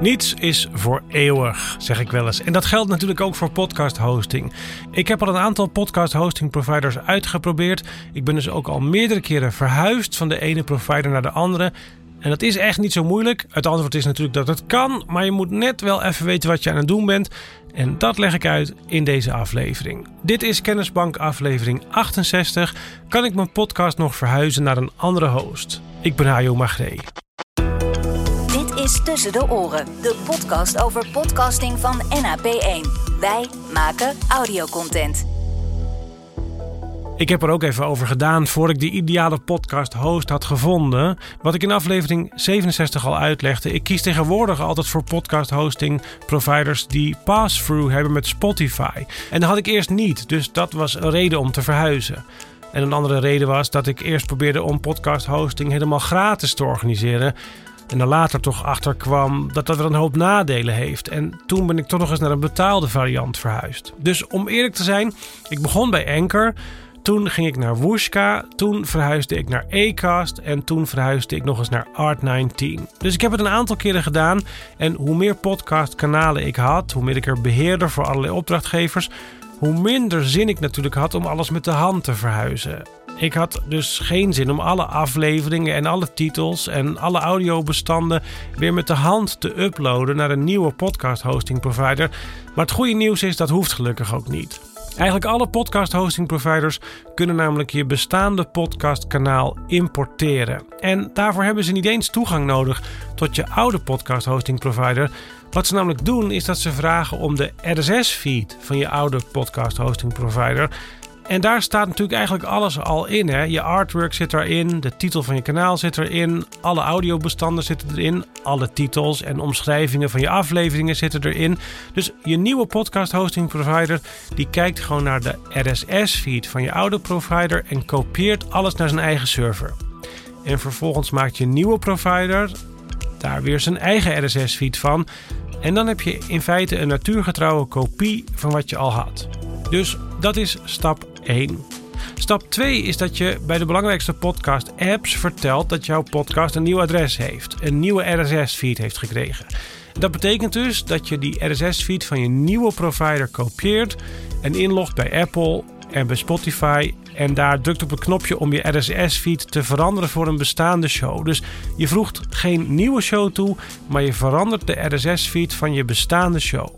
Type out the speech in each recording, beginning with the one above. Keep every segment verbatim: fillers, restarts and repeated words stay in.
Niets is voor eeuwig, zeg ik wel eens. En dat geldt natuurlijk ook voor podcast hosting. Ik heb al een aantal podcast hosting providers uitgeprobeerd. Ik ben dus ook al meerdere keren verhuisd van de ene provider naar de andere. En dat is echt niet zo moeilijk. Het antwoord is natuurlijk dat het kan, maar je moet net wel even weten wat je aan het doen bent. En dat leg ik uit in deze aflevering. Dit is Kennisbank aflevering achtenzestig. Kan ik mijn podcast nog verhuizen naar een andere host? Ik ben Hajo Magree. Dit is Tussen de Oren, de podcast over podcasting van N A P één. Wij maken audiocontent. Ik heb er ook even over gedaan voor ik de ideale podcast host had gevonden. Wat ik in aflevering zevenenzestig al uitlegde. Ik kies tegenwoordig altijd voor podcast hosting providers die pass-through hebben met Spotify. En dat had ik eerst niet, dus dat was een reden om te verhuizen. En een andere reden was dat ik eerst probeerde om podcast hosting helemaal gratis te organiseren. En dan later toch achterkwam dat dat wel een hoop nadelen heeft. En toen ben ik toch nog eens naar een betaalde variant verhuisd. Dus om eerlijk te zijn, ik begon bij Anchor. Toen ging ik naar Wooshka, toen verhuisde ik naar Acast en toen verhuisde ik nog eens naar Art negentien. Dus ik heb het een aantal keren gedaan en hoe meer podcastkanalen ik had, hoe meer ik er beheerde voor allerlei opdrachtgevers, hoe minder zin ik natuurlijk had om alles met de hand te verhuizen. Ik had dus geen zin om alle afleveringen en alle titels en alle audiobestanden weer met de hand te uploaden naar een nieuwe podcast hosting provider. Maar het goede nieuws is, dat hoeft gelukkig ook niet. Eigenlijk alle podcast hosting providers kunnen namelijk je bestaande podcastkanaal importeren. En daarvoor hebben ze niet eens toegang nodig tot je oude podcast hosting provider. Wat ze namelijk doen is dat ze vragen om de R S S feed van je oude podcast hosting provider. En daar staat natuurlijk eigenlijk alles al in. Hè? Je artwork zit erin, de titel van je kanaal zit erin, alle audiobestanden zitten erin, alle titels en omschrijvingen van je afleveringen zitten erin. Dus je nieuwe podcast hosting provider die kijkt gewoon naar de R S S feed van je oude provider en kopieert alles naar zijn eigen server. En vervolgens maakt je nieuwe provider daar weer zijn eigen R S S feed van. En dan heb je in feite een natuurgetrouwe kopie van wat je al had. Dus dat is stap één. Stap twee is dat je bij de belangrijkste podcast-apps vertelt dat jouw podcast een nieuw adres heeft. Een nieuwe R S S feed heeft gekregen. Dat betekent dus dat je die R S S feed van je nieuwe provider kopieert en inlogt bij Apple en bij Spotify. En daar drukt op een knopje om je R S S feed te veranderen voor een bestaande show. Dus je voegt geen nieuwe show toe, maar je verandert de R S S feed van je bestaande show.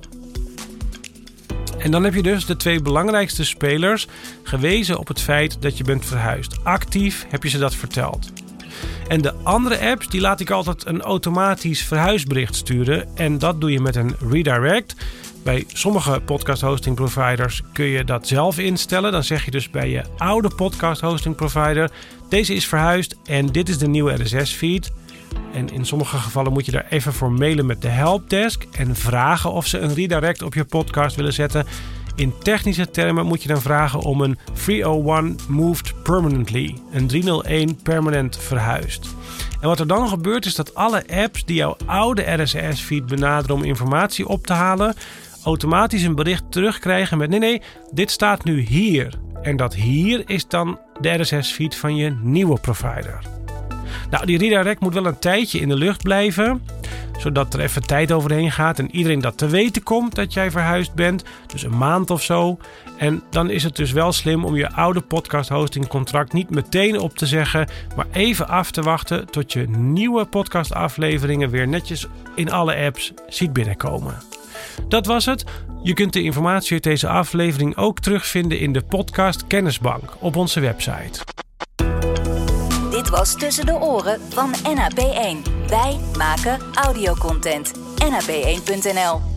En dan heb je dus de twee belangrijkste spelers gewezen op het feit dat je bent verhuisd. Actief heb je ze dat verteld. En de andere apps, die laat ik altijd een automatisch verhuisbericht sturen. En dat doe je met een redirect. Bij sommige podcast hosting providers kun je dat zelf instellen. Dan zeg je dus bij je oude podcast hosting provider: deze is verhuisd en dit is de nieuwe R S S feed. En in sommige gevallen moet je daar even voor mailen met de helpdesk en vragen of ze een redirect op je podcast willen zetten. In technische termen moet je dan vragen om een driehonderdéén Moved Permanently, een driehonderdéén permanent verhuisd. En wat er dan gebeurt is dat alle apps die jouw oude R S S feed benaderen om informatie op te halen, automatisch een bericht terugkrijgen met nee, nee, dit staat nu hier. En dat hier is dan de R S S feed van je nieuwe provider. Nou, die redirect moet wel een tijdje in de lucht blijven, zodat er even tijd overheen gaat en iedereen dat te weten komt dat jij verhuisd bent. Dus een maand of zo. En dan is het dus wel slim om je oude podcast hosting contract niet meteen op te zeggen, maar even af te wachten tot je nieuwe podcast afleveringen weer netjes in alle apps ziet binnenkomen. Dat was het. Je kunt de informatie uit deze aflevering ook terugvinden in de podcast Kennisbank op onze website. Dit was Tussen de Oren van N A P één. Wij maken audiocontent. N A P één punt n l